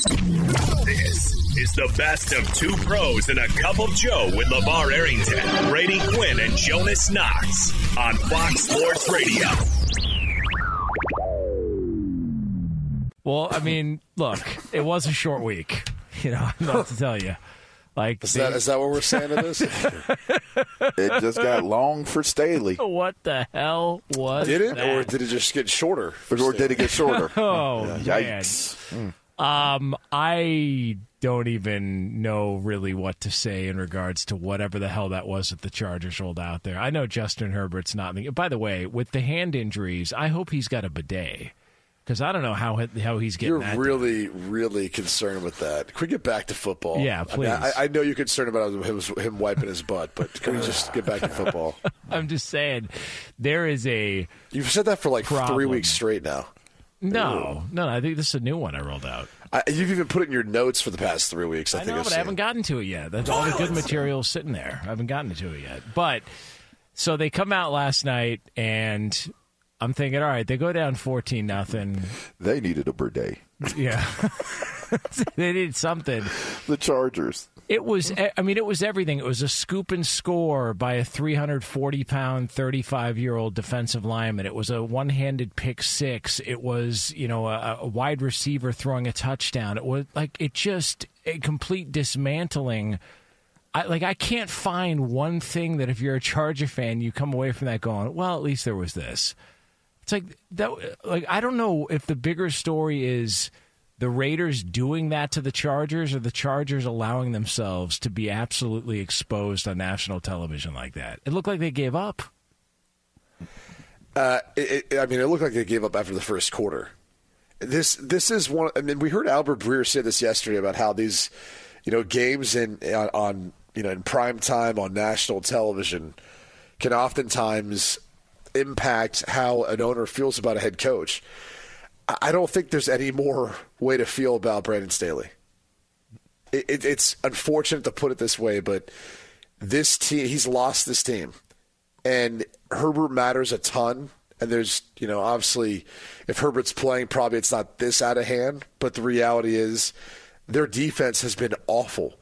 This is the best of two pros and a cup of Joe with LeVar Arrington, Brady Quinn, and Jonas Knox on Fox Sports Radio. Well, I mean, look, it was a short week. You know, I'm about to tell you. Like, is that what we're saying to this? It just got long for Staley. What the hell was that? Did it, or did it just get shorter? Or did it get shorter? Oh, yeah. Yikes. Man. I don't even know really what to say in regards to whatever the hell that was that the Chargers rolled out there. I know Justin Herbert's not. By the way, with the hand injuries, I hope he's got a bidet, because I don't know how he's getting. You're really concerned with that. Can we get back to football? Yeah, please. I mean, I know you're concerned about him wiping his butt, but can we just get back to football? I'm just saying, there is a. You've said that for like problem. 3 weeks straight now. No, Ooh. No, I think this is a new one I rolled out. You've even put it in your notes for the past 3 weeks. I haven't gotten to it yet. That's all the good material sitting there. I haven't gotten to it yet. But so they come out last night, and I'm thinking, all right, they go down 14-0. They needed a bidet. Yeah, they needed something. The Chargers. It was everything. It was a scoop and score by a 340-pound, 35-year-old defensive lineman. It was a one-handed pick six. It was, a wide receiver throwing a touchdown. It was like it just a complete dismantling. I can't find one thing that if you're a Charger fan, you come away from that going, well, at least there was this. It's like that. Like, I don't know if the bigger story is the Raiders doing that to the Chargers, or the Chargers allowing themselves to be absolutely exposed on national television like that. It looked like they gave up. It looked like they gave up after the first quarter. This is one. I mean, we heard Albert Breer say this yesterday about how these, games in prime time on national television can oftentimes impact how an owner feels about a head coach. I don't think there's any more way to feel about Brandon Staley. It's unfortunate to put it this way, but this team, he's lost this team. And Herbert matters a ton. And there's, obviously, if Herbert's playing, probably it's not this out of hand. But the reality is their defense has been awful.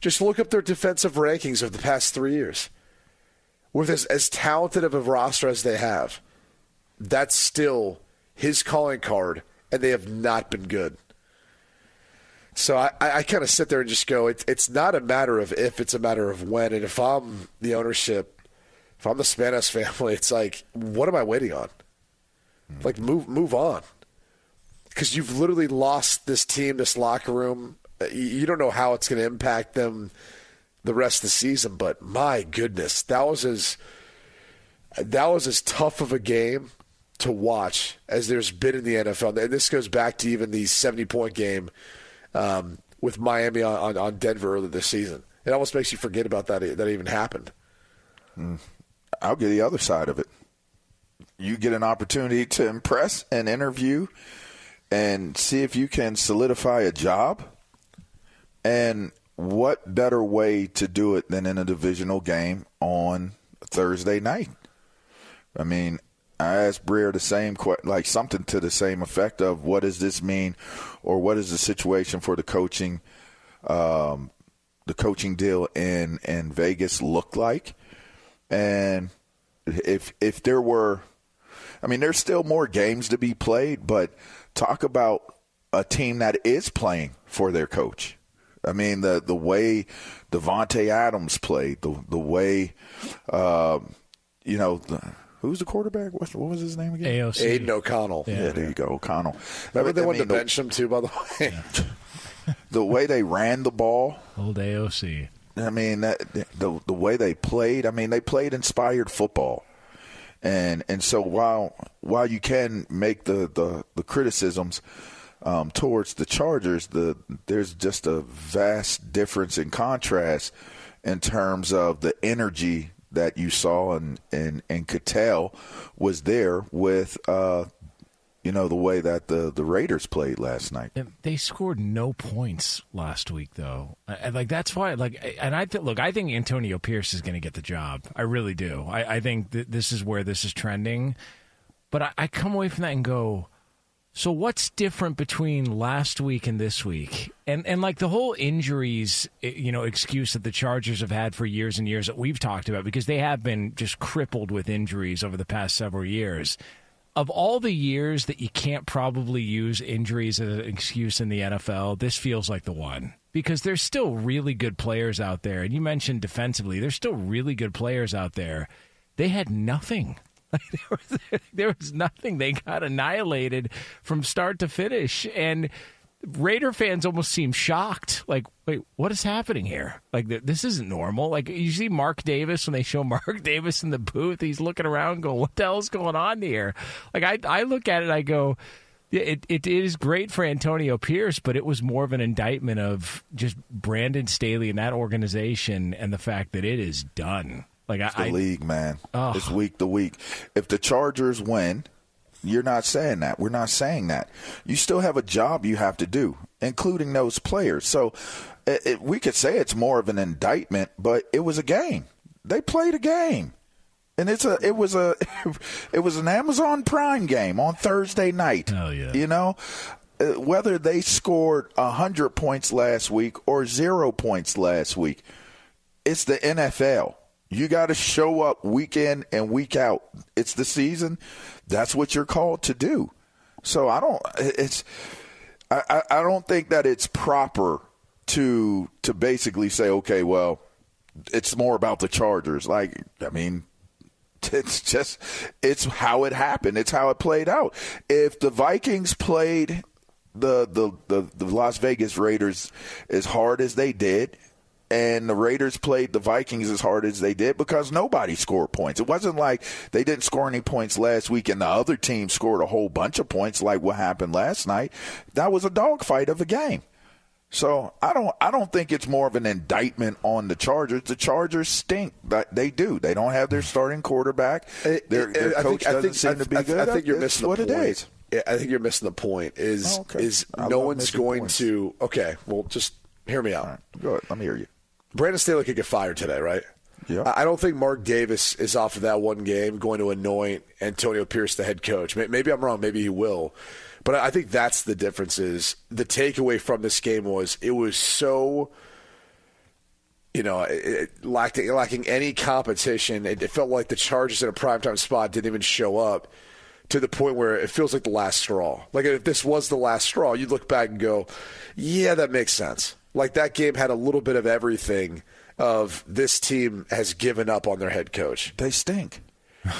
Just look up their defensive rankings of the past 3 years. With as talented of a roster as they have, that's still his calling card, and they have not been good. So I kind of sit there and just go, it's not a matter of if, it's a matter of when. And if I'm the ownership, if I'm the Spanos family, it's like, what am I waiting on? Mm-hmm. Like, move on. Because you've literally lost this team, this locker room. You don't know how it's going to impact them the rest of the season, but my goodness, that was as tough of a game to watch as there's been in the NFL. And this goes back to even the 70-point game with Miami on Denver earlier this season. It almost makes you forget about that even happened. I'll get the other side of it. You get an opportunity to impress and interview and see if you can solidify a job, and what better way to do it than in a divisional game on Thursday night? I mean, I asked Breer the same question, like something to the same effect of what does this mean, or what is the situation for the coaching deal in Vegas look like? And if there were, I mean, there's still more games to be played, but talk about a team that is playing for their coach. I mean, the way Devontae Adams played, the way, you know, who's the quarterback? What was his name again? AOC. Aiden O'Connell. Yeah, there you go, O'Connell. Remember they wanted to bench him too, by the way. Yeah. The way they ran the ball. Old AOC. I mean, the way they played. I mean, they played inspired football. And so while you can make the criticisms towards the Chargers, there's just a vast difference in contrast in terms of the energy that you saw and could tell was there with, you know, the way that the Raiders played last night. They scored no points last week, though. Like, that's why, like, and I think Antonio Pierce is going to get the job. I really do. I think this is where this is trending. But I come away from that and go, so what's different between last week and this week? And like the whole injuries, you know, excuse that the Chargers have had for years and years that we've talked about, because they have been just crippled with injuries over the past several years. Of all the years that you can't probably use injuries as an excuse in the NFL, this feels like the one, because there's still really good players out there. And you mentioned defensively, there's still really good players out there. They had nothing. Like there was nothing. They got annihilated from start to finish. And Raider fans almost seem shocked. Like, wait, what is happening here? Like, this isn't normal. Like, you see Mark Davis, when they show Mark Davis in the booth, he's looking around going, what the hell's going on here? Like, I look at it, I go, it is great for Antonio Pierce, but it was more of an indictment of just Brandon Staley and that organization and the fact that it is done. Like, it's the league, man. Oh. It's week to week. If the Chargers win, you're not saying that. We're not saying that. You still have a job you have to do, including those players. So we could say it's more of an indictment, but it was a game. They played a game, and it was an Amazon Prime game on Thursday night. Hell yeah. You know, whether they scored 100 points last week or 0 points last week, it's the NFL. You got to show up week in and week out. It's the season. That's what you're called to do. So I don't think that it's proper to basically say, okay, well, it's more about the Chargers. Like, I mean, it's how it happened. It's how it played out. If the Vikings played the Las Vegas Raiders as hard as they did, and the Raiders played the Vikings as hard as they did, because nobody scored points. It wasn't like they didn't score any points last week and the other team scored a whole bunch of points like what happened last night. That was a dogfight of a game. So I don't think it's more of an indictment on the Chargers. The Chargers stink. They do. They don't have their starting quarterback. Their coach doesn't seem to be good. I think you're missing the point. It is. I think you're missing the point. Is no one's going to – okay, well, just hear me out. All right, go ahead. Let me hear you. Brandon Staley could get fired today, right? Yeah. I don't think Mark Davis is off of that one game going to anoint Antonio Pierce the head coach. Maybe I'm wrong. Maybe he will. But I think that's the difference. Is the takeaway from this game was it was so, you know, lacking any competition. It felt like the Chargers in a primetime spot didn't even show up, to the point where it feels like the last straw. Like, if this was the last straw, you'd look back and go, yeah, that makes sense. Like, that game had a little bit of everything of this team has given up on their head coach. They stink.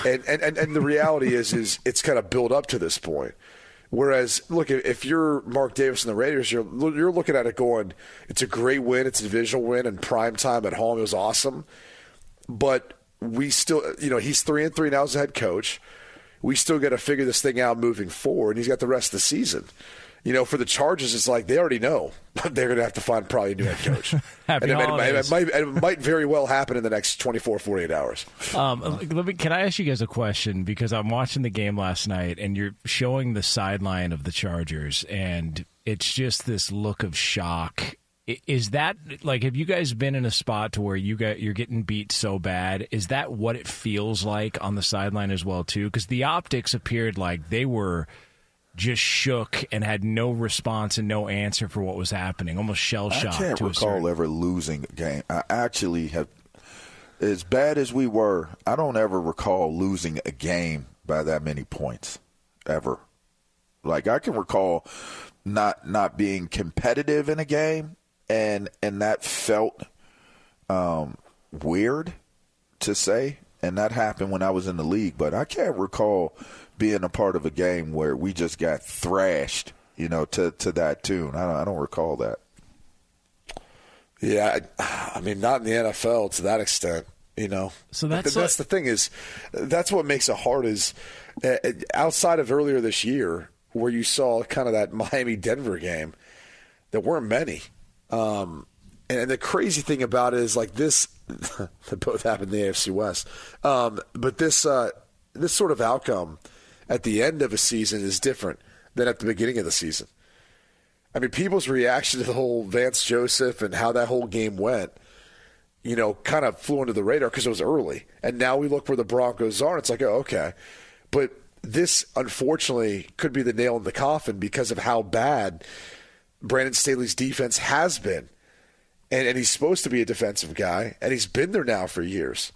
And the reality is it's kind of built up to this point. Whereas, look, if you're Mark Davis and the Raiders, you're looking at it going, it's a great win, it's a divisional win, and prime time at home, it was awesome. But we still, you know, he's 3-3 now as a head coach. We still got to figure this thing out moving forward, and he's got the rest of the season. You know, for the Chargers, it's like they already know they're going to have to find probably a new head coach. Happy holidays. It might very well happen in the next 24, 48 hours. Can I ask you guys a question? Because I'm watching the game last night, and you're showing the sideline of the Chargers, and it's just this look of shock Is that, like, have you guys been in a spot to where you're getting beat so bad? Is that what it feels like on the sideline as well, too? Because the optics appeared like they were just shook and had no response and no answer for what was happening, almost shell-shocked. I can't recall ever losing a game. I actually have, as bad as we were, I don't ever recall losing a game by that many points, ever. Like, I can recall not being competitive in a game, and that felt weird to say, and that happened when I was in the league. But I can't recall being a part of a game where we just got thrashed, you know, to that tune. I don't recall that. Yeah, I mean, not in the NFL to that extent, you know. So that's the thing is, that's what makes it hard is outside of earlier this year where you saw kind of that Miami-Denver game, there weren't many. And the crazy thing about it is like this, they both happened in the AFC West. But this sort of outcome at the end of a season is different than at the beginning of the season. I mean, people's reaction to the whole Vance Joseph and how that whole game went, you know, kind of flew under the radar because it was early. And now we look where the Broncos are, and it's like, oh, okay. But this, unfortunately, could be the nail in the coffin because of how bad Brandon Staley's defense has been. And he's supposed to be a defensive guy, and he's been there now for years.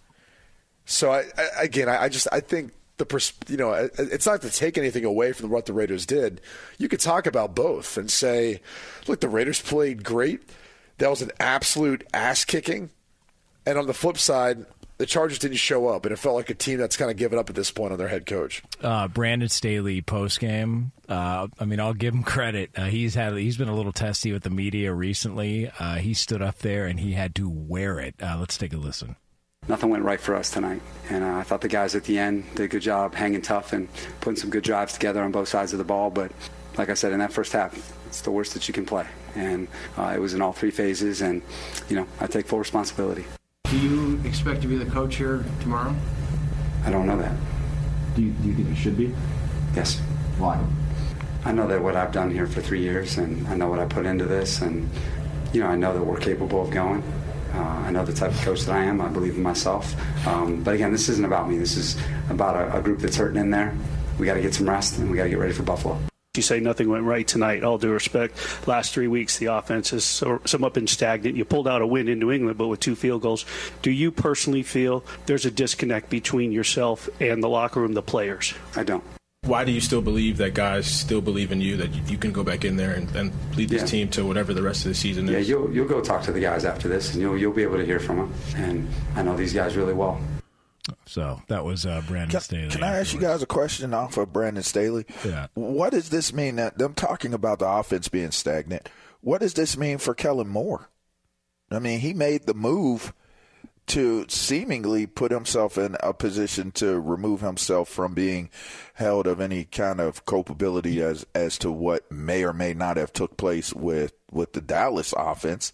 So, I think it's not to take anything away from what the Raiders did. You could talk about both and say, look, the Raiders played great. That was an absolute ass-kicking. And on the flip side, the Chargers didn't show up, and it felt like a team that's kind of given up at this point on their head coach. Brandon Staley post-game, I mean, I'll give him credit. He's been a little testy with the media recently. He stood up there, and he had to wear it. Let's take a listen. Nothing went right for us tonight, and I thought the guys at the end did a good job hanging tough and putting some good drives together on both sides of the ball. But like I said, in that first half, it's the worst that you can play, and it was in all three phases, and, you know, I take full responsibility. Do you expect to be the coach here tomorrow? I don't know that. Do you think you should be? Yes. Why? I know that what I've done here for 3 years, and I know what I put into this, and, you know, I know that we're capable of going. I know the type of coach that I am. I believe in myself. But again, this isn't about me. This is about a group that's hurting in there. We got to get some rest, and we got to get ready for Buffalo. You say nothing went right tonight. All due respect, last 3 weeks the offense is somewhat been stagnant. You pulled out a win in New England, but with 2 field goals. Do you personally feel there's a disconnect between yourself and the locker room, the players? I don't. Why do you still believe that guys still believe in you, that you can go back in there and lead this team to whatever the rest of the season is? Yeah, you'll go talk to the guys after this, and you'll be able to hear from them. And I know these guys really well. So that was Brandon Staley. Can I ask you guys a question off of Brandon Staley? Yeah. What does this mean? That I'm talking about the offense being stagnant. What does this mean for Kellen Moore? I mean, he made the move to seemingly put himself in a position to remove himself from being held of any kind of culpability as to what may or may not have took place with the Dallas offense.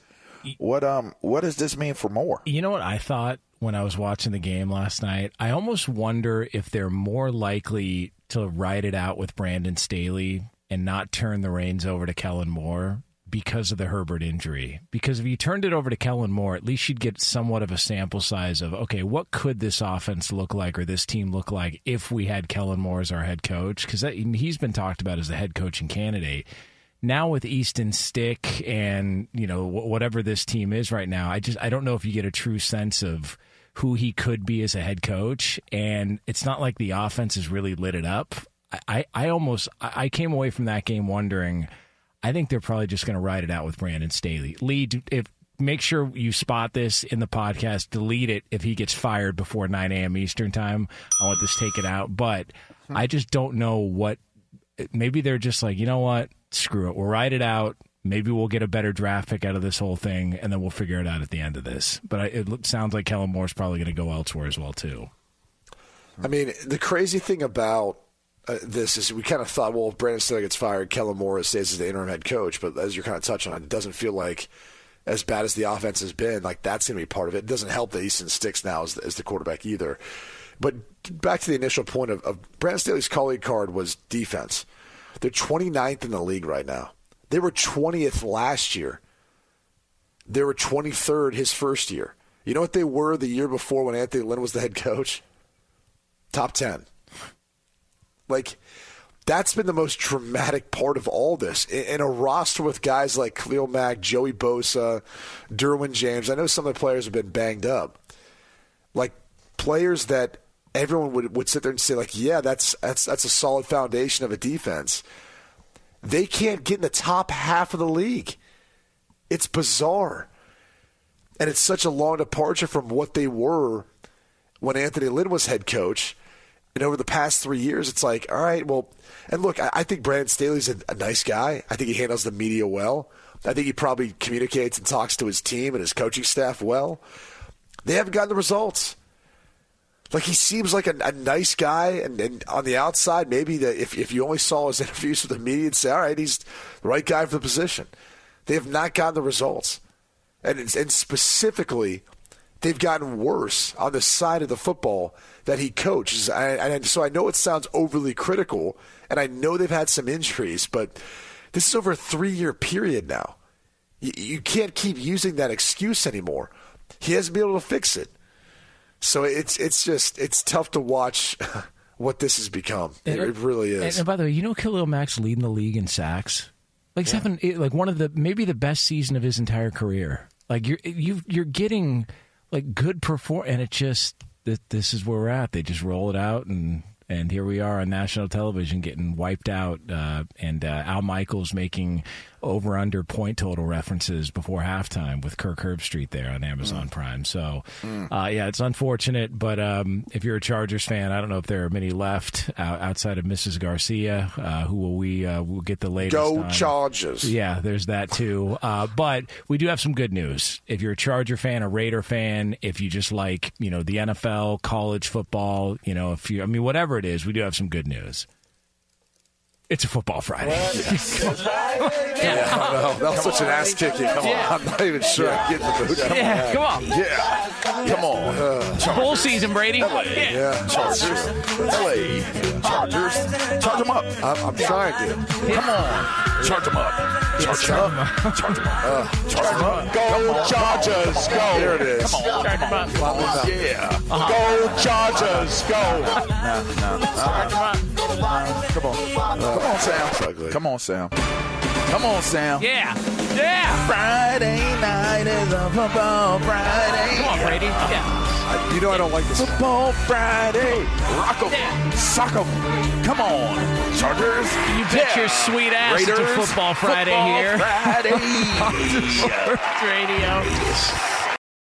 What does this mean for Moore? You know what I thought when I was watching the game last night? I almost wonder if they're more likely to ride it out with Brandon Staley and not turn the reins over to Kellen Moore because of the Herbert injury. Because if you turned it over to Kellen Moore, at least you'd get somewhat of a sample size of, okay, what could this offense look like or this team look like if we had Kellen Moore as our head coach? Because he's been talked about as the head coaching candidate. Now with Easton Stick and, you know, whatever this team is right now, I don't know if you get a true sense of who he could be as a head coach. And it's not like the offense is really lit it up. I came away from that game wondering, I think they're probably just going to ride it out with Brandon Staley. Lee, make sure you spot this in the podcast. Delete it if he gets fired before 9 a.m. Eastern time. I want this taken out. But I just don't know what – maybe they're just like, you know what, screw it. We'll ride it out. Maybe we'll get a better draft pick out of this whole thing, and then we'll figure it out at the end of this. But it sounds like Kellen Moore's probably going to go elsewhere as well too. I mean, the crazy thing about – this is, we kind of thought, well, if Brandon Staley gets fired, Kellen Moore stays as the interim head coach. But as you're kind of touching on, it doesn't feel like, as bad as the offense has been, like that's going to be part of it. It doesn't help that Easton Stick now is the quarterback either. But back to the initial point of Brandon Staley's colleague card was defense. They're 29th in the league right now. They were 20th last year. They were 23rd his first year. You know what they were the year before when Anthony Lynn was the head coach? Top 10. Like, that's been the most dramatic part of all this. In a roster with guys like Khalil Mack, Joey Bosa, Derwin James, I know some of the players have been banged up. Like, players that everyone would sit there and say, like, yeah, that's a solid foundation of a defense. They can't get in the top half of the league. It's bizarre. And it's such a long departure from what they were when Anthony Lynn was head coach. And over the past 3 years, it's like, all right, well, and look, I think Brandon Staley's a nice guy. I think he handles the media well. I think he probably communicates and talks to his team and his coaching staff well. They haven't gotten the results. Like, he seems like a nice guy, and on the outside, maybe if you only saw his interviews with the media, you'd say, all right, he's the right guy for the position. They have not gotten the results. And specifically, they've gotten worse on the side of the football that he coaches. And so I know it sounds overly critical, and I know they've had some injuries, but this is over a 3-year period now. You can't keep using that excuse anymore. He hasn't been able to fix it. So it's tough to watch what this has become. It really is. And by the way, you know Khalil Mack's leading the league in sacks? Like, he's having like one of the maybe the best season of his entire career. Like, you're getting like good perform, and it just this is where we're at. They just roll it out, and here we are on national television getting wiped out. And Al Michaels making over under point total references before halftime with Kirk Herbstreit there on Amazon Prime. So yeah, it's unfortunate. But if you're a Chargers fan, I don't know if there are many left outside of Mrs. Garcia, who we'll get the latest. Go on. Chargers! Yeah, there's that too. But we do have some good news. If you're a Charger fan, a Raider fan, if you just like the NFL, college football, whatever it is, we do have some good news. It's a Football Friday. Yeah, that was such an ass kicking. Come on. I'm not even sure I get the boot. Come on. Full season, Brady. Chargers. LA. Chargers. Charge them up. I'm trying to. Come on. Charge them up. Charge them up. Charge them up. Charge them up. Go Chargers. Go. There it is. Come on. Charge them up. Yeah. Go Chargers. Go. No. Charge them up. Come on. Come on, Sam. Ugly. Come on, Sam. Come on, Sam. Yeah. Yeah. Friday night is a football Friday. Come on, Brady. Yeah. I don't like this. Football Friday. Rock 'em. Yeah. Sock 'em. Come on, Chargers. You bet your sweet ass Raiders. It's a Football Friday here. Sports Radio.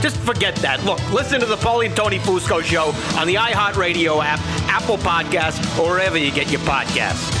Just forget that. Look, listen to the Paulie and Tony Fusco Show on the iHeartRadio app, Apple Podcasts, or wherever you get your podcasts.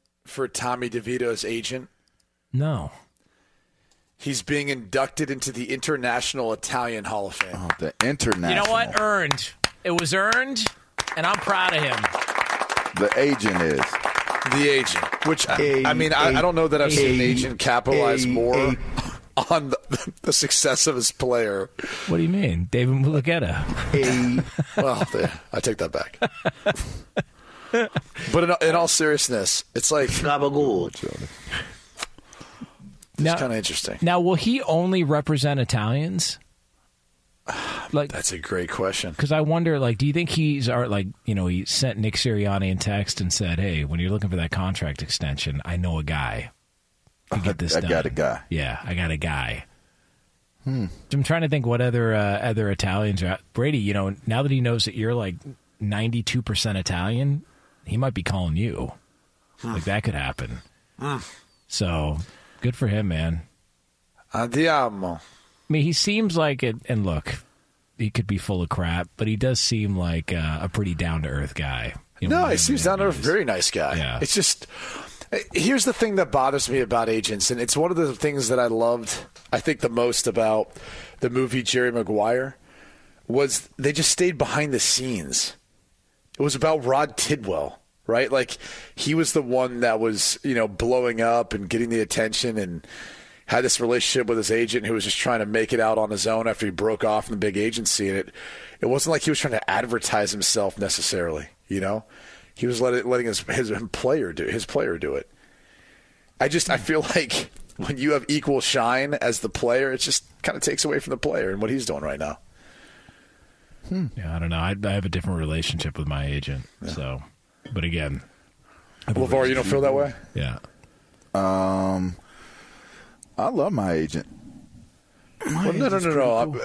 for Tommy DeVito's agent? No. He's being inducted into the International Italian Hall of Fame. Oh, the International. You know what? Earned. It was earned, and I'm proud of him. The agent is. The agent. Which, I don't know that I've seen an agent capitalize more on the success of his player. What do you mean? David Mulligetta. Well, I take that back. But in all seriousness, it's like it's kind of interesting. Now, will he only represent Italians? Like, that's a great question. Because I wonder, like, do you think he sent Nick Sirianni a text and said, "Hey, when you're looking for that contract extension, I know a guy. Get this done. I got a guy. Yeah, I got a guy." I'm trying to think what other Italians are. Brady, you know, now that he knows that you're like 92% Italian. He might be calling you. Like, that could happen. So, good for him, man. Andiamo. I mean, he seems like it, and look, he could be full of crap, but he does seem like a pretty down-to-earth guy. You know, he seems down-to-earth, very nice guy. Yeah. It's just, here's the thing that bothers me about agents, and it's one of the things that I loved, I think, the most about the movie Jerry Maguire, was they just stayed behind the scenes. It was about Rod Tidwell, right? Like, he was the one that was, you know, blowing up and getting the attention and had this relationship with his agent who was just trying to make it out on his own after he broke off from the big agency. And it wasn't like he was trying to advertise himself necessarily, you know? He was letting his player do it. I feel like when you have equal shine as the player, it just kind of takes away from the player and what he's doing right now. Yeah, I don't know. I have a different relationship with my agent. Yeah. So, but again, LeVar, you don't feel that way? Yeah. I love my agent. No. Cool.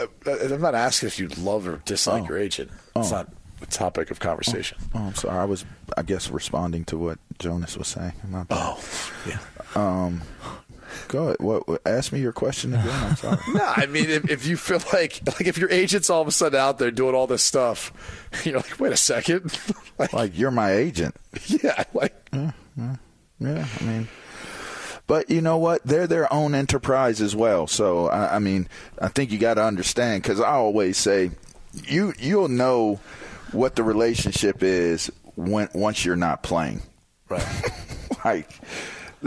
I'm not asking if you love or dislike your agent. It's not a topic of conversation. I'm sorry. I was, I guess, responding to what Jonas was saying. Yeah. Go ahead. What, ask me your question again. I'm sorry. No, I mean, if you feel like if your agent's all of a sudden out there doing all this stuff, you're like, wait a second. like you're my agent. Yeah. Yeah. I mean, but you know what? They're their own enterprise as well. So, I mean, I think you got to understand, because I always say you'll know what the relationship is once you're not playing. Right.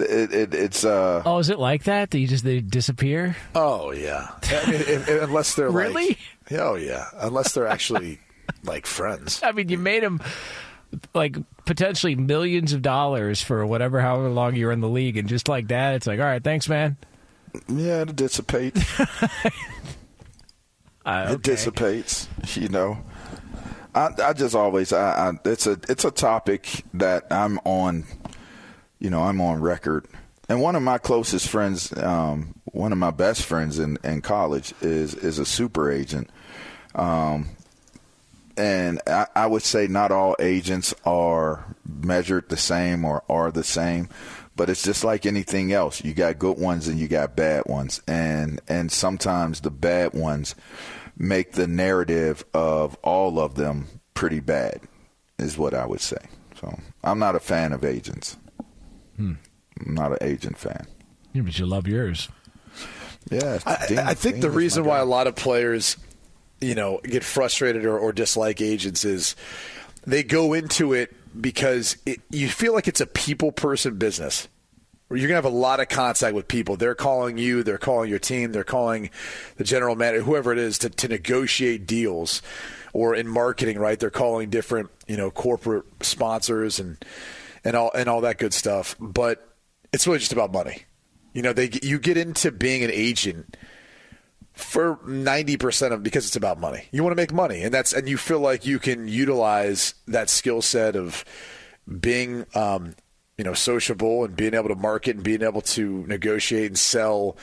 It's Oh, is it like that? They disappear? Oh, yeah. I mean, unless they're really? Like, oh, yeah. Unless they're actually like friends. I mean, you made them like potentially millions of dollars for however long you're in the league, and just like that, it's like, all right, thanks, man. Yeah, it'll dissipate. It dissipates, you know. I just always it's a topic that I'm on. You know, I'm on record. And one of my closest friends, one of my best friends in college is a super agent. And I would say not all agents are measured the same or are the same, but it's just like anything else. You got good ones and you got bad ones. And sometimes the bad ones make the narrative of all of them pretty bad is what I would say. So I'm not a fan of agents. I'm not an agent fan. Yeah, but you love yours. Yeah. I think the reason why a lot of players, you know, get frustrated or dislike agents is they go into it because you feel like it's a people person business. You're going to have a lot of contact with people. They're calling you. They're calling your team. They're calling the general manager, whoever it is, to negotiate deals. Or in marketing, right, they're calling different, you know, corporate sponsors and all that good stuff. But it's really just about money. You know, you get into being an agent for 90% of because it's about money. You want to make money, and you feel like you can utilize that skill set of being, you know, sociable and being able to market and being able to negotiate and sell,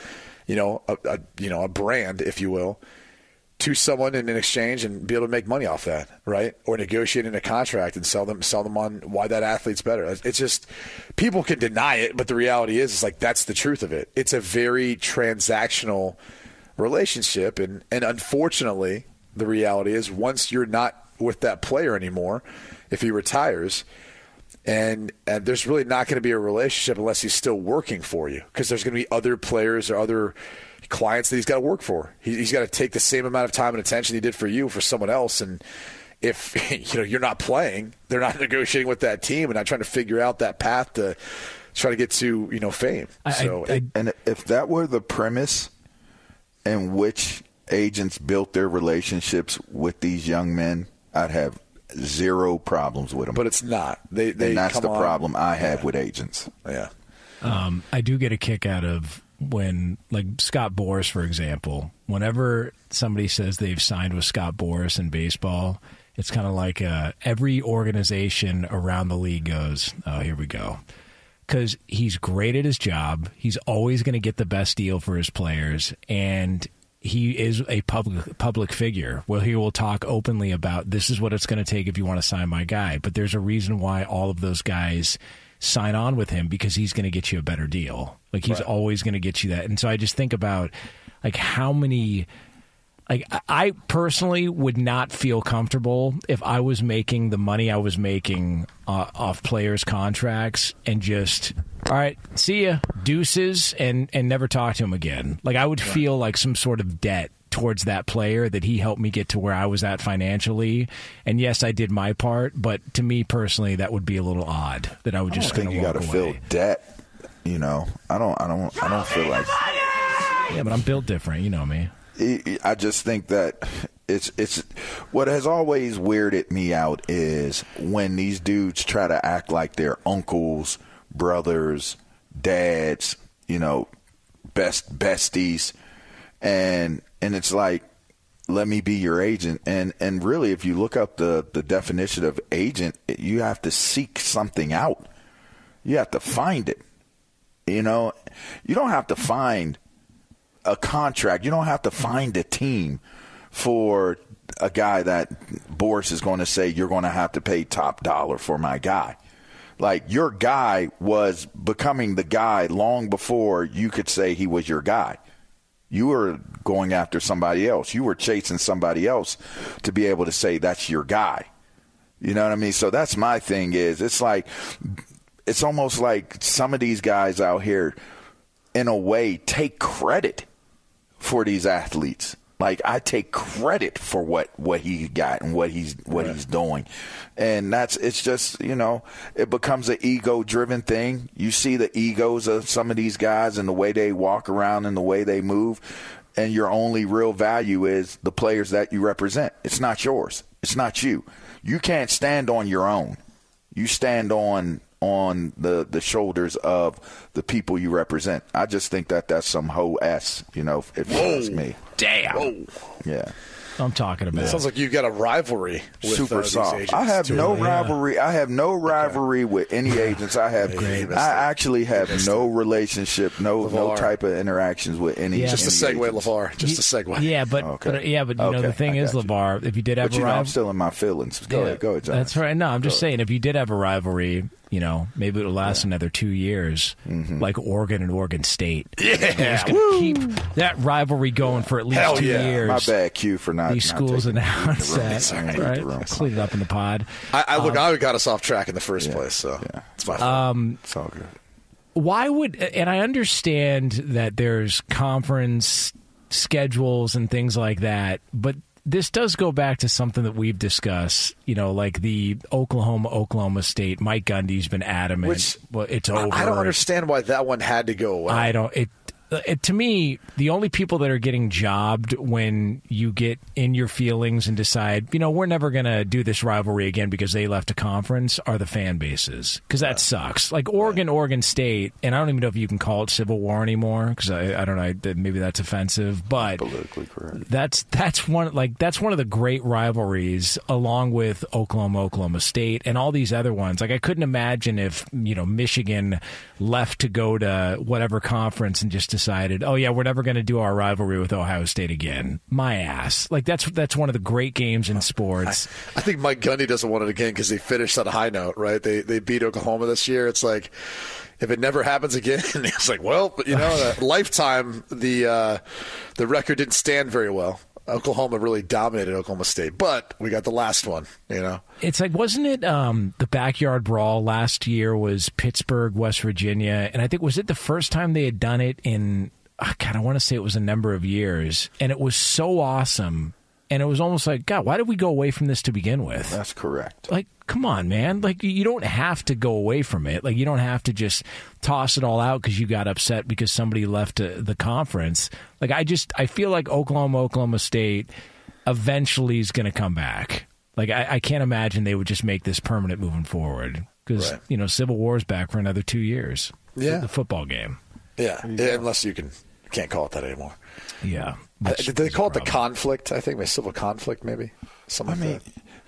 you know, a brand, if you will, to someone in an exchange and be able to make money off that, right? Or negotiate in a contract and sell them on why that athlete's better. It's just, people can deny it, but the reality is, it's like, that's the truth of it. It's a very transactional relationship. And unfortunately, the reality is, once you're not with that player anymore, if he retires, and there's really not going to be a relationship unless he's still working for you, because there's going to be other players or other clients that he's got to work for. He's got to take the same amount of time and attention he did for you for someone else. And if you know you're not playing, they're not negotiating with that team and not trying to figure out that path to try to get to, you know, fame. And if that were the premise in which agents built their relationships with these young men, I'd have zero problems with them. But it's not. And that's the problem I have with agents. Yeah. I do get a kick out of when, like, Scott Boras, for example, whenever somebody says they've signed with Scott Boras in baseball, it's kind of like every organization around the league goes, oh, here we go. Because he's great at his job. He's always going to get the best deal for his players. And he is a public figure where he will talk openly about, this is what it's going to take if you want to sign my guy. But there's a reason why all of those guys sign on with him, because he's going to get you a better deal. Like, he's right. Always going to get you that. And so I just think about, like, how many, like, I personally would not feel comfortable if I was making the money I was making off players' contracts and just, all right, see ya, deuces, and never talk to him again. Like, I would feel like some sort of debt towards that player, that he helped me get to where I was at financially. And yes, I did my part, but to me personally, that would be a little odd, that I would just kind of walk away. I think you got to feel debt, you know. I don't feel like. Yeah, but I'm built different, you know me. I just think that it's what has always weirded me out is when these dudes try to act like they're uncles, brothers, dads, you know, besties, and it's like, let me be your agent. And really, if you look up the definition of agent, you have to seek something out. You have to find it. You know, you don't have to find a contract. You don't have to find a team for a guy that Boris is going to say, you're going to have to pay top dollar for my guy. Like, your guy was becoming the guy long before you could say he was your guy. You were going after somebody else. You were chasing somebody else to be able to say that's your guy. You know what I mean? So that's my thing is, it's like, it's almost like some of these guys out here, in a way, take credit for these athletes. Like, I take credit for what he got and what he's doing. And it's just, you know, it becomes an ego-driven thing. You see the egos of some of these guys and the way they walk around and the way they move, and your only real value is the players that you represent. It's not yours. It's not you. You can't stand on your own. You stand on the shoulders of the people you represent. I just think that's some hoe ass, you know, if you ask me. Damn. Whoa. Yeah. I'm talking about. It sounds like you've got a rivalry with super soft. I have no rivalry. I have no rivalry with any agents. I have. Great. I actually have no relationship, no type of interactions with any. Yeah. Just a segue, LeVar. Just a segue. Yeah, but you know the thing is, LeVar, if you did have, but you know, I'm still in my feelings. Go ahead, John. That's right. No, I'm just saying, if you did have a rivalry, you know, maybe it'll last another 2 years, like Oregon and Oregon State. Yeah, keep that rivalry going for at least 2 years. My bad, Q, for not these schools announced that. Right, clean it up in the pod. I got us off track in the first place, so it's my fault. It's all good. Why would? And I understand that there's conference schedules and things like that, but this does go back to something that we've discussed, you know, like the Oklahoma State. Mike Gundy's been adamant. It's over. I don't understand why that one had to go away. I don't. To me, the only people that are getting jobbed when you get in your feelings and decide, you know, we're never going to do this rivalry again because they left a conference are the fan bases, because that sucks. Like Oregon State, and I don't even know if you can call it Civil War anymore, because I don't know, maybe that's offensive, but politically correct. That's one of the great rivalries, along with Oklahoma State and all these other ones. Like I couldn't imagine if, you know, Michigan left to go to whatever conference and just decided, oh yeah, we're never going to do our rivalry with Ohio State again. My ass. Like that's one of the great games in sports. I think Mike Gundy doesn't want it again because they finished on a high note, right? They beat Oklahoma this year. It's like, if it never happens again, it's like, well, but you know, a lifetime, the record didn't stand very well. Oklahoma really dominated Oklahoma State, but we got the last one, you know? It's like, wasn't it the backyard brawl last year was Pittsburgh, West Virginia, and I think, was it the first time they had done it in, I want to say it was a number of years, and it was so awesome, and it was almost like, God, why did we go away from this to begin with? That's correct. Like, come on, man. Like, you don't have to go away from it. Like, you don't have to just toss it all out because you got upset because somebody left the conference. Like, I feel like Oklahoma State eventually is going to come back. Like, I can't imagine they would just make this permanent moving forward because, you know, Civil War's back for another 2 years. Yeah. The football game. Yeah. Unless you can't call it that anymore. Yeah. Did they call it the conflict? I think civil conflict, maybe.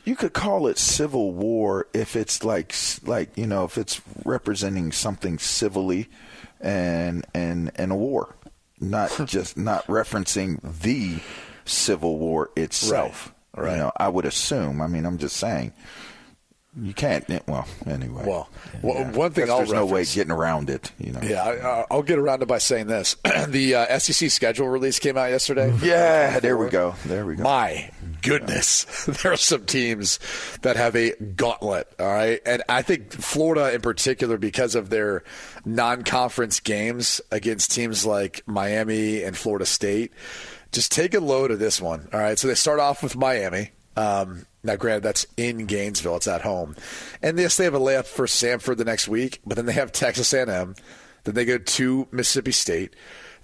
You could call it Civil War if it's like you know, if it's representing something civilly and a war, not referencing the Civil War itself. Right. You know, I would assume. I mean, I'm just saying. You can't. Well, anyway. Well, yeah. One thing there's no way getting around it. You know. Yeah, I'll get around it by saying this: the SEC schedule release came out yesterday. Yeah, there we go. My goodness, there are some teams that have a gauntlet. All right, and I think Florida in particular, because of their non-conference games against teams like Miami and Florida State, just take a load of this one. All right, so they start off with Miami. Now, granted, that's in Gainesville. It's at home. And yes, they have a layup for Samford the next week, but then they have Texas A&M. Then they go to Mississippi State.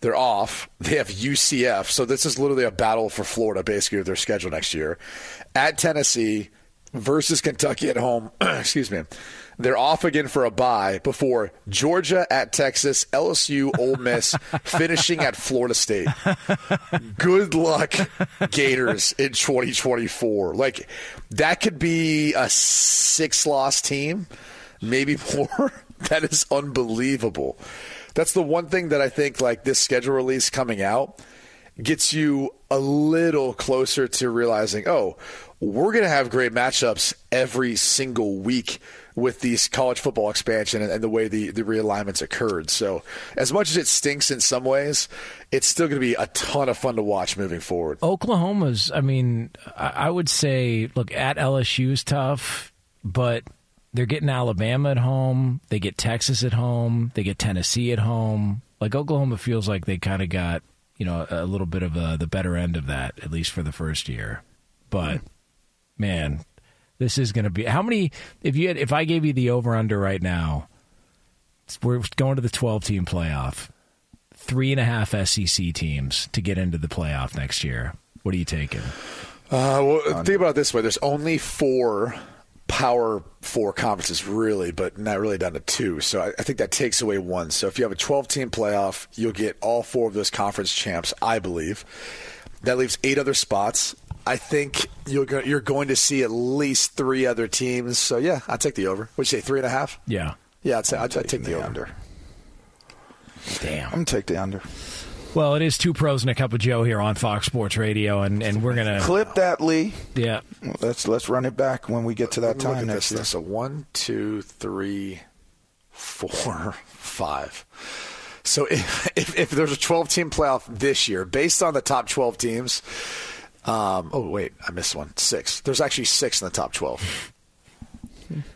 They're off. They have UCF. So this is literally a battle for Florida, basically, with their schedule next year. At Tennessee versus Kentucky at home. Excuse me. They're off again for a bye before Georgia at Texas, LSU, Ole Miss, finishing at Florida State. Good luck, Gators, in 2024. Like, that could be a 6-loss team, maybe more. That is unbelievable. That's the one thing that I think, like, this schedule release coming out gets you a little closer to realizing, oh, we're going to have great matchups every single week with these college football expansion and the way the realignments occurred. So as much as it stinks in some ways, it's still going to be a ton of fun to watch moving forward. Oklahoma's, I mean, I would say, look, at LSU's tough, but they're getting Alabama at home. They get Texas at home. They get Tennessee at home. Like, Oklahoma feels like they kind of got, you know, a little bit of the better end of that, at least for the first year. But, man, this is going to be how many? If I gave you the over/under right now, we're going to the 12-team playoff. 3.5 SEC teams to get into the playoff next year. What are you taking? Well, think about it this way: there's only 4 Power 4 conferences, really, but not really down to 2. So I think that takes away 1. So if you have a 12-team playoff, you'll get all 4 of those conference champs, I believe. That leaves 8 other spots. I think you're going to see at least three other teams. So, yeah, I'd take the over. Would you say 3.5? Yeah. Yeah, I'd take the under. Damn. I'm going to take the under. Well, it is two pros and a cup of Joe here on Fox Sports Radio, and we're going to... Clip that, Lee. Yeah. Let's run it back when we get to that time next year. So 1, 2, 3, 4, 5. So if there's a 12-team playoff this year, based on the top 12 teams... oh, wait, I missed one. 6. There's actually 6 in the top 12.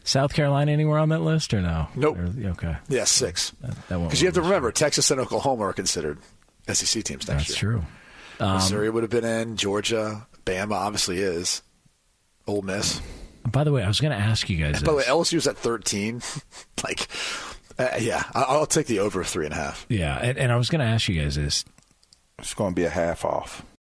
South Carolina anywhere on that list or no? Nope. Okay. Yeah, 6. Because you have to remember, Texas and Oklahoma are considered SEC teams next year. That's true. Missouri would have been in. Georgia. Bama obviously is. Ole Miss. By the way, I was going to ask you guys this. By the way, LSU's at 13. Like, yeah, I'll take the over 3.5. Yeah, and I was going to ask you guys this. It's going to be a half off.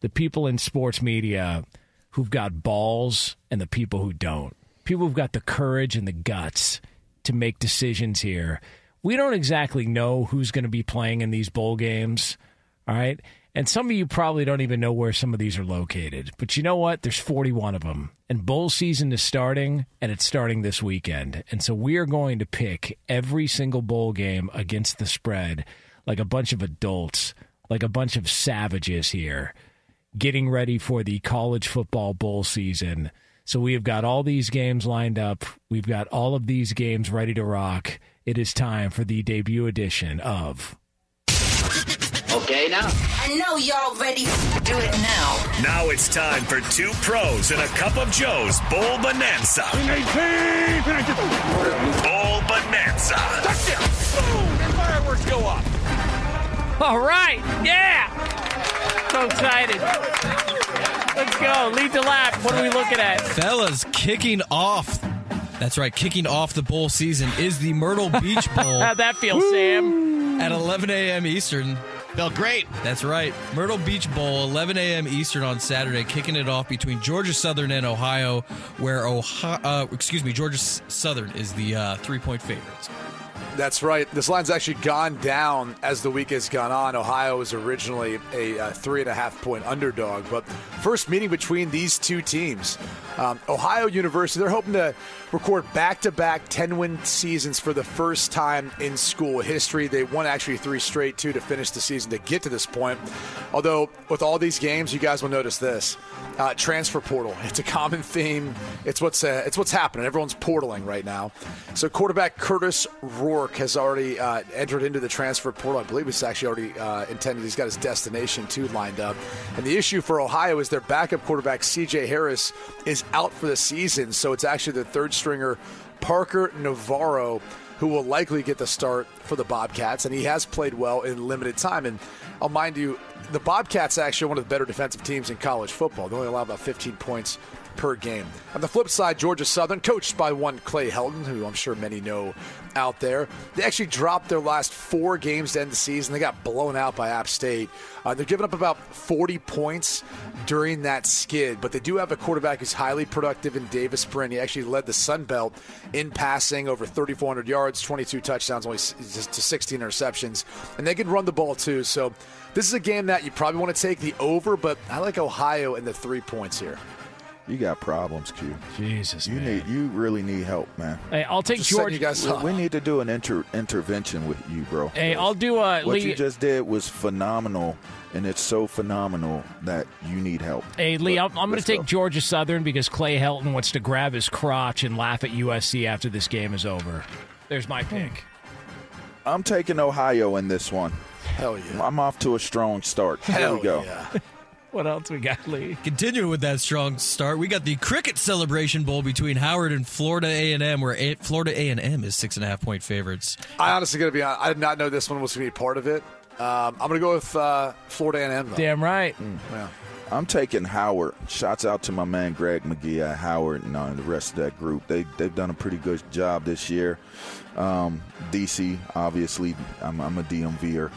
the people in sports media who've got balls and the people who don't. People who've got the courage and the guts to make decisions here. We don't exactly know who's going to be playing in these bowl games, all right? And some of you probably don't even know where some of these are located. But you know what? There's 41 of them. And bowl season is starting, and it's starting this weekend. And so we are going to pick every single bowl game against the spread like a bunch of adults, like a bunch of savages here, getting ready for the college football bowl season. So we have got all these games lined up. We've got all of these games ready to rock. It is time for the debut edition of... Okay, now. I know y'all ready. Do it now. Now it's time for Two Pros and a Cup of Joe's Bowl Bonanza. Bowl Bonanza. Touchdown. Boom. And fireworks go off. All right. Yeah. So excited. Let's go. Lead the lap. What are we looking at? Fellas, kicking off. That's right. Kicking off the bowl season is the Myrtle Beach Bowl. How'd that feel, Sam? At 11 a.m. Eastern. Felt great. That's right. Myrtle Beach Bowl, 11 a.m. Eastern on Saturday, kicking it off between Georgia Southern and Ohio, where Georgia Southern is the 3-point favorites. That's right. This line's actually gone down as the week has gone on. Ohio was originally a 3.5-point underdog, but first meeting between these two teams. Ohio University, they're hoping to record back-to-back 10-win seasons for the first time in school history. They won actually 3 straight, too, to finish the season to get to this point. Although, with all these games, you guys will notice this. Transfer portal. It's a common theme. It's what's happening. Everyone's portaling right now. So quarterback Curtis Rourke has already entered into the transfer portal. I believe it's actually already intended. He's got his destination, too, lined up. And the issue for Ohio is their backup quarterback, C.J. Harris, is out for the season. So it's actually the third stringer, Parker Navarro, who will likely get the start for the Bobcats. And he has played well in limited time. And I'll mind you, the Bobcats are actually one of the better defensive teams in college football. They only allow about 15 points per game. On the flip side, Georgia Southern, coached by one Clay Helton, who I'm sure many know out there, they actually dropped their last 4 games to end the season. They got blown out by App State. They're giving up about 40 points during that skid, but they do have a quarterback who's highly productive in Davis Brin. He actually led the Sun Belt in passing, over 3,400 yards, 22 touchdowns, only to 16 interceptions, and they can run the ball too. So this is a game that you probably want to take the over, but I like Ohio and the 3 points here. You got problems, Q. Jesus, you man. You really need help, man. Hey, I'll take Georgia. We need to do an intervention with you, bro. Hey, I'll do a... What you just did was phenomenal, and it's so phenomenal that you need help. Hey, Lee, I'm going to take Georgia Southern because Clay Helton wants to grab his crotch and laugh at USC after this game is over. There's my pick. I'm taking Ohio in this one. Hell yeah. I'm off to a strong start. Hell, there we go. Yeah. What else we got, Lee? Continuing with that strong start, we got the Cricket Celebration Bowl between Howard and Florida A&M, where Florida A&M is 6.5-point favorites. I honestly got to be honest. I did not know this one was going to be part of it. I'm going to go with Florida A&M, though. Damn right. Yeah. I'm taking Howard. Shouts out to my man Greg McGee at Howard and the rest of that group. They've done a pretty good job this year. DC, obviously, I'm a DMVer.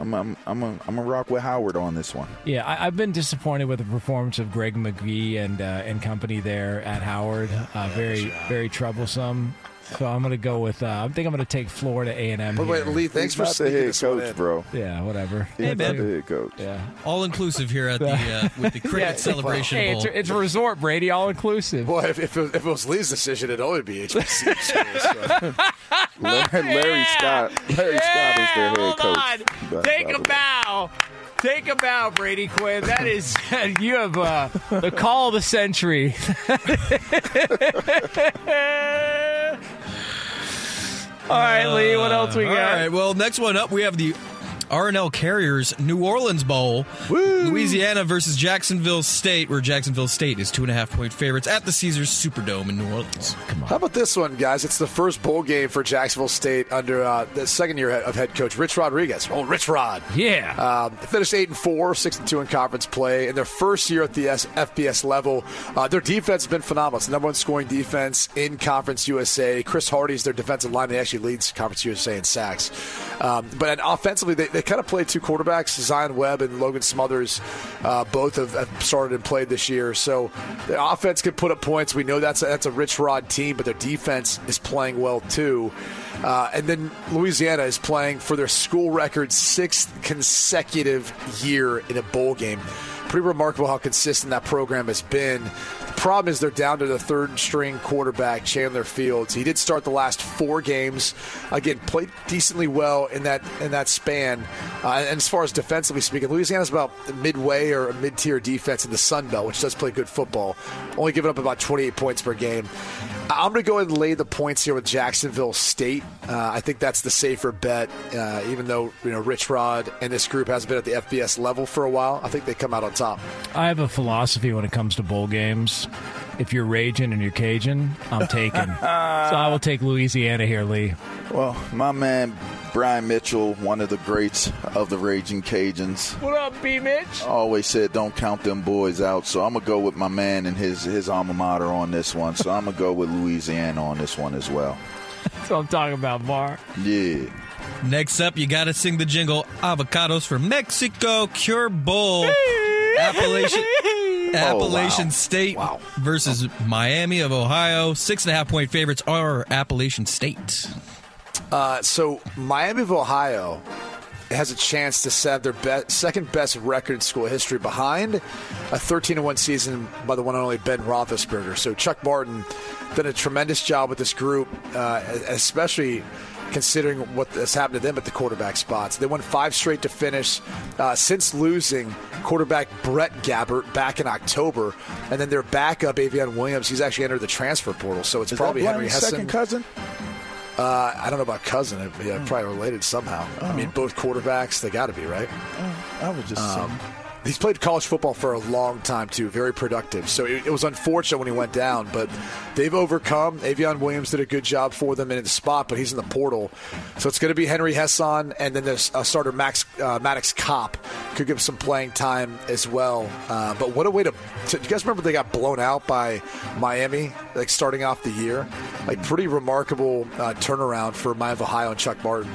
I'm a rock with Howard on this one. Yeah, I've been disappointed with the performance of Greg McGee and company there at Howard. Very troublesome. So I'm going to go with. I think I'm going to take Florida A&M. But wait, Lee, thanks for sticking this coach, bro. Yeah, whatever. Hey, man. Coach. Yeah. All inclusive here at the with the Cricket Celebration Bowl. Hey, it's a resort, Brady. All inclusive. Well, if it was Lee's decision, it'd only be HBCU. So. Larry Scott is their head coach. Hold on. Take a bow. Take a bow, Brady Quinn. That is, you have the call of the century. All right, Lee, what else we got? All right, well, next one up, we have the R&L Carriers New Orleans Bowl. Woo! Louisiana versus Jacksonville State, where Jacksonville State is 2.5-point favorites at the Caesars Superdome in New Orleans. Come on. How about this one, guys? It's the first bowl game for Jacksonville State under the second year of head coach Rich Rodriguez. Oh, Rich Rod. Yeah. They finished 8-4, 6-2 in conference play. In their first year at the FBS level, their defense has been phenomenal. It's the number one scoring defense in Conference USA. Chris Hardy's their defensive lineman. He actually leads Conference USA in sacks. But offensively, they kind of play two quarterbacks. Zion Webb and Logan Smothers both have started and played this year. So the offense could put up points. We know that's a Rich Rod team, but their defense is playing well too. And then Louisiana is playing for their school record 6th consecutive year in a bowl game. Pretty remarkable how consistent that program has been. The problem is they're down to the third-string quarterback, Chandler Fields. He did start the last 4 games. Again, played decently well in that span. And as far as defensively speaking, Louisiana's about midway or a mid-tier defense in the Sun Belt, which does play good football. Only giving up about 28 points per game. I'm going to go ahead and lay the points here with Jacksonville State. I think that's the safer bet, even though Rich Rod and this group has been at the FBS level for a while. I think they come out on top. I have a philosophy when it comes to bowl games. if you're raging and you're Cajun, I'm taking. So I will take Louisiana here, Lee. Well, my man Brian Mitchell, one of the greats of the Raging Cajuns. What up, B. Mitch? Always said don't count them boys out, so I'm going to go with my man and his alma mater on this one. So I'm going to go with Louisiana on this one as well. That's what I'm talking about, Mark. Yeah. Next up, you got to sing the jingle, Avocados from Mexico, Cure Bowl, Appalachian State versus Miami of Ohio. 6.5-point favorites are Appalachian State. So Miami of Ohio has a chance to set their second-best record in school history behind a 13-1 season by the one and only Ben Roethlisberger. So Chuck Martin did a tremendous job with this group, especially considering what has happened to them at the quarterback spots. They won 5 straight to finish since losing quarterback Brett Gabbert back in October. And then their backup, Avion Williams, he's actually entered the transfer portal. So it's probably Henry Hesson. Second cousin? I don't know about cousin. Yeah, probably related somehow. Oh. I mean, both quarterbacks, they got to be, right? I was just saying. He's played college football for a long time, too. Very productive. So it was unfortunate when he went down, but they've overcome. Avion Williams did a good job for them in the spot, but he's in the portal. So it's going to be Henry Hesson, and then there's starter Maddox Copp. Could give some playing time as well. But what a way to – you guys remember they got blown out by Miami, like starting off the year? Like pretty remarkable turnaround for Miami of Ohio and Chuck Martin.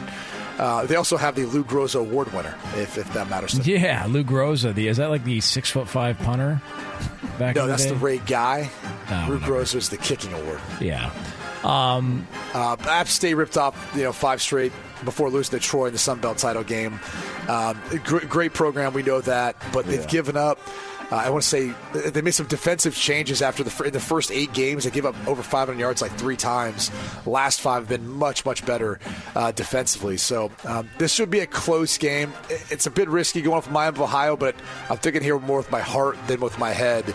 They also have the Lou Groza Award winner, if that matters to you. Yeah, Lou Groza. Is that like the 6'5" punter back in the day? No, that's the Ray Guy. Lou Groza is the kicking award. Yeah. App State ripped off 5 straight before losing to Troy in the Sun Belt title game. Great program, we know that, but they've given up. I want to say they made some defensive changes after in the first 8 games. They give up over 500 yards like 3 times. Last 5 have been much, much better defensively. So this should be a close game. It's a bit risky going from Miami of Ohio, but I'm thinking here more with my heart than with my head,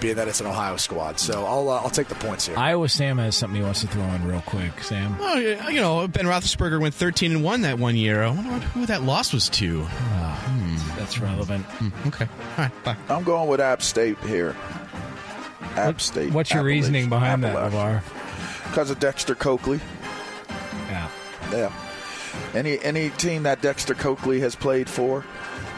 being that it's an Ohio squad. So I'll take the points here. Iowa Sam has something he wants to throw in real quick. Sam? Well, Ben Roethlisberger went 13-1 that one year. I wonder who that loss was to. That's relevant. Okay. All right. Bye. I'm going with App State here. App State. What's your reasoning behind that, LeVar? Because of Dexter Coakley. Yeah. Yeah. Any team that Dexter Coakley has played for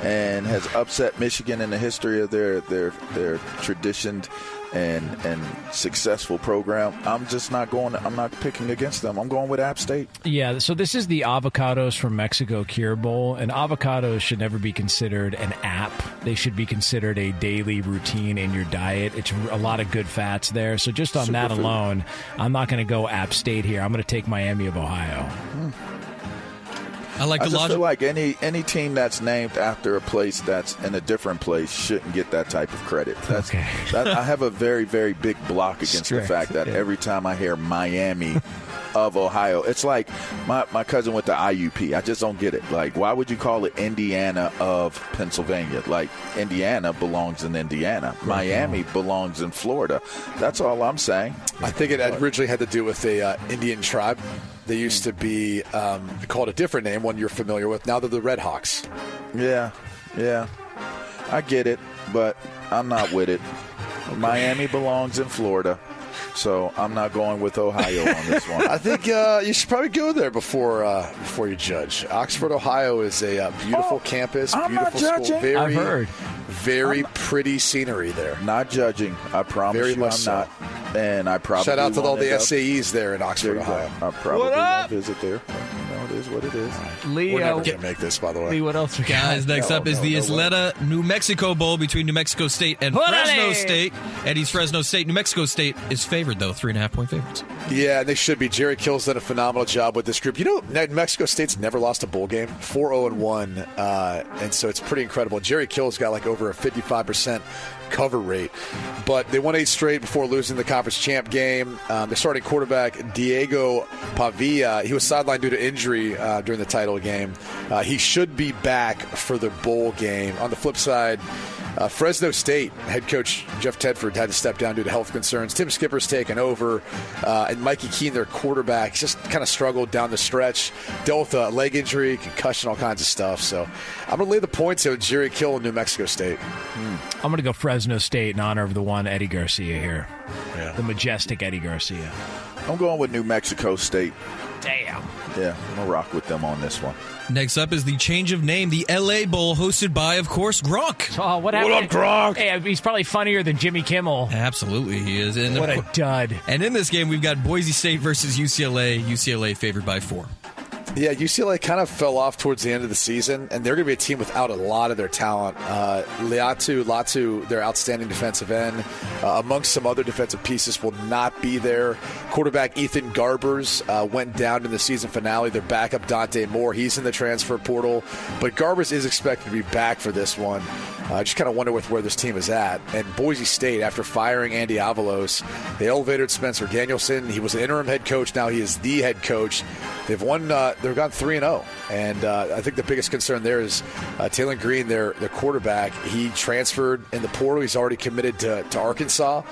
and has upset Michigan in the history of their traditioned and successful program, I'm just not going. I'm not picking against them. I'm going with App State. Yeah. So this is the Avocados from Mexico Cure Bowl, and avocados should never be considered an app. They should be considered a daily routine in your diet. It's a lot of good fats there. So just on that alone, I'm not going to go App State here. I'm going to take Miami of Ohio. I like the logic. I feel like any team that's named after a place that's in a different place shouldn't get that type of credit. That's okay. I have a very, very big block against the fact that every time I hear Miami of Ohio, it's like my cousin went to IUP. I just don't get it. Like, why would you call it Indiana of Pennsylvania? Like, Indiana belongs in Indiana. Miami belongs in Florida. That's all I'm saying. I think it originally had to do with the Indian tribe. They used to be called a different name, one you're familiar with. Now they're the Red Hawks. Yeah. I get it, but I'm not with it. Miami belongs in Florida, so I'm not going with Ohio on this one. I think you should probably go there before you judge. Oxford, Ohio is a beautiful campus, beautiful school. I've heard. Very pretty scenery there. Not judging. I promise very you much I'm so. Not. And I probably shout out to all the SAEs there in Oxford, Ohio. I probably won't visit there. No, it is what it is. Lee, we're never going to make this, by the way. Lee, what else we got? Guys, next up is the Isleta New Mexico Bowl between New Mexico State and Fresno State. Eddie's Fresno State. New Mexico State is favored, though, 3.5-point favorites. Yeah, they should be. Jerry Kill's done a phenomenal job with this group. You know, New Mexico State's never lost a bowl game, 4-0-1, and so it's pretty incredible. Jerry Kill's got like over a 55% cover rate, but they won 8 straight before losing the conference champ game. Their starting quarterback, Diego Pavia, he was sidelined due to injury. injury during the title game. He should be back for the bowl game. On the flip side, Fresno State head coach Jeff Tedford had to step down due to health concerns. Tim Skipper's taken over, and Mikey Keene, their quarterback, just kind of struggled down the stretch. Dealt with a leg injury, concussion, all kinds of stuff. So I'm going to lay the points on Jerry Kill in New Mexico State. I'm going to go Fresno State in honor of the one Eddie Garcia here. Yeah. The majestic Eddie Garcia. I'm going with New Mexico State. Damn. Yeah, I'm going to rock with them on this one. Next up is the change of name, the L.A. Bowl, hosted by, of course, Gronk. Oh, what happened? What up, Gronk? Hey, he's probably funnier than Jimmy Kimmel. Absolutely, he is. And what a dud. And in this game, we've got Boise State versus UCLA. UCLA favored by 4. Yeah, UCLA kind of fell off towards the end of the season, and they're going to be a team without a lot of their talent. Latu, their outstanding defensive end, amongst some other defensive pieces, will not be there. Quarterback Ethan Garbers went down in the season finale. Their backup, Dante Moore, he's in the transfer portal. But Garbers is expected to be back for this one. I just kind of wonder with where this team is at. And Boise State, after firing Andy Avalos, they elevated Spencer Danielson. He was an interim head coach. Now he is the head coach. They've won. They've gone 3-0, and I think the biggest concern there is Taylon Green, their quarterback. He transferred in the portal. He's already committed to Arkansas,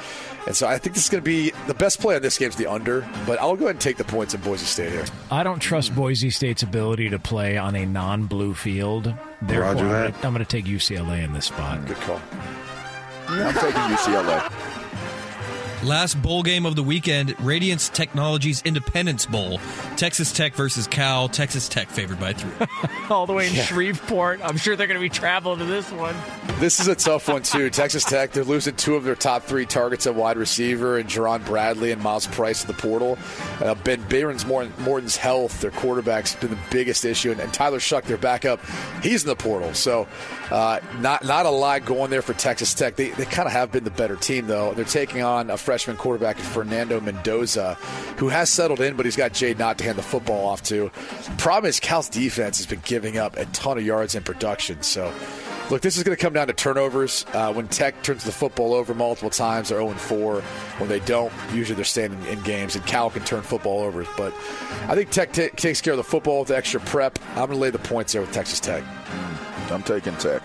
and so I think this is going to be the best play on this game is the under. But I'll go ahead and take the points in Boise State here. I don't trust Boise State's ability to play on a non-blue field. Therefore, I'm going to take UCLA in this spot. Good call. I'm taking UCLA. Last bowl game of the weekend, Radiance Technologies Independence Bowl. Texas Tech versus Cal. Texas Tech favored by 3. All the way in Shreveport. I'm sure they're going to be traveling to this one. This is a tough one, too. Texas Tech, they're losing 2 of their top 3 targets at wide receiver, and Jerron Bradley and Miles Price at the portal. Ben Barons-Morton's health, their quarterback's been the biggest issue, and Tyler Shuck, their backup, he's in the portal. So not a lot going there for Texas Tech. They kind of have been the better team, though. They're taking on a freshman quarterback Fernando Mendoza, who has settled in, but he's got Jade Knott to hand the football off to. Problem is, Cal's defense has been giving up a ton of yards in production. So, look, this is going to come down to turnovers. When Tech turns the football over multiple times, they're 0-4. When they don't, usually they're staying in games, and Cal can turn football over. But I think Tech takes care of the football with the extra prep. I'm going to lay the points there with Texas Tech. I'm taking Tech.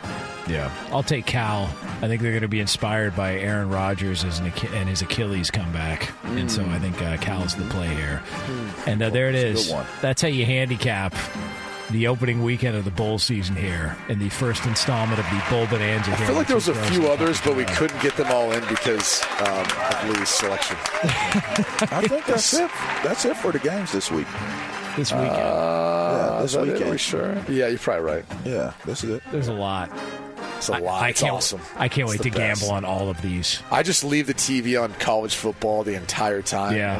Yeah, I'll take Cal. I think they're going to be inspired by Aaron Rodgers and his Achilles comeback. And so I think Cal's the play here. And there it is. That's how you handicap the opening weekend of the bowl season here in the first installment of the Bowl Bonanza. I feel like there was a few others, but we couldn't get them all in because of Lee's selection. I think that's it. That's it for the games this week. This weekend. Yeah, this weekend. Are we sure? Yeah, you're probably right. Yeah, this is it. There's a lot. It's a lot. It's awesome. I can't wait to gamble on all of these. I just leave the TV on college football the entire time. Yeah.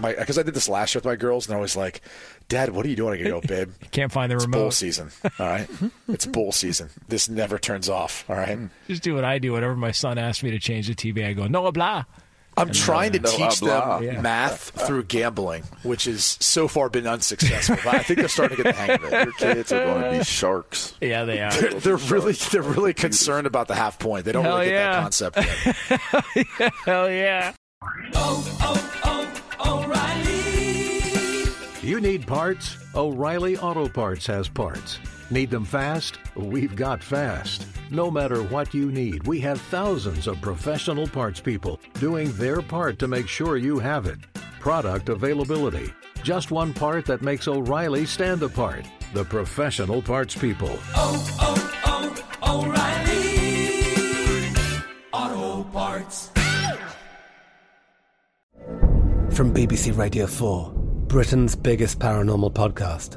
Because I did this last year with my girls, and I was like, Dad, what are you doing? I go, babe. You can't find the remote. It's bowl season. All right? It's bowl season. This never turns off. All right? Just do what I do. Whenever my son asks me to change the TV, I go, no, blah. I'm trying to teach them math through gambling, which has so far been unsuccessful. But I think they're starting to get the hang of it. Your kids are going to be sharks. Yeah, they are. They're really concerned about the half point. They don't really get that concept yet. Hell yeah. O'Reilly. You need parts? O'Reilly Auto Parts has parts. Need them fast? We've got fast. No matter what you need, we have thousands of professional parts people doing their part to make sure you have it. Product availability. Just one part that makes O'Reilly stand apart. The professional parts people. O'Reilly Auto Parts. From BBC Radio 4, Britain's biggest paranormal podcast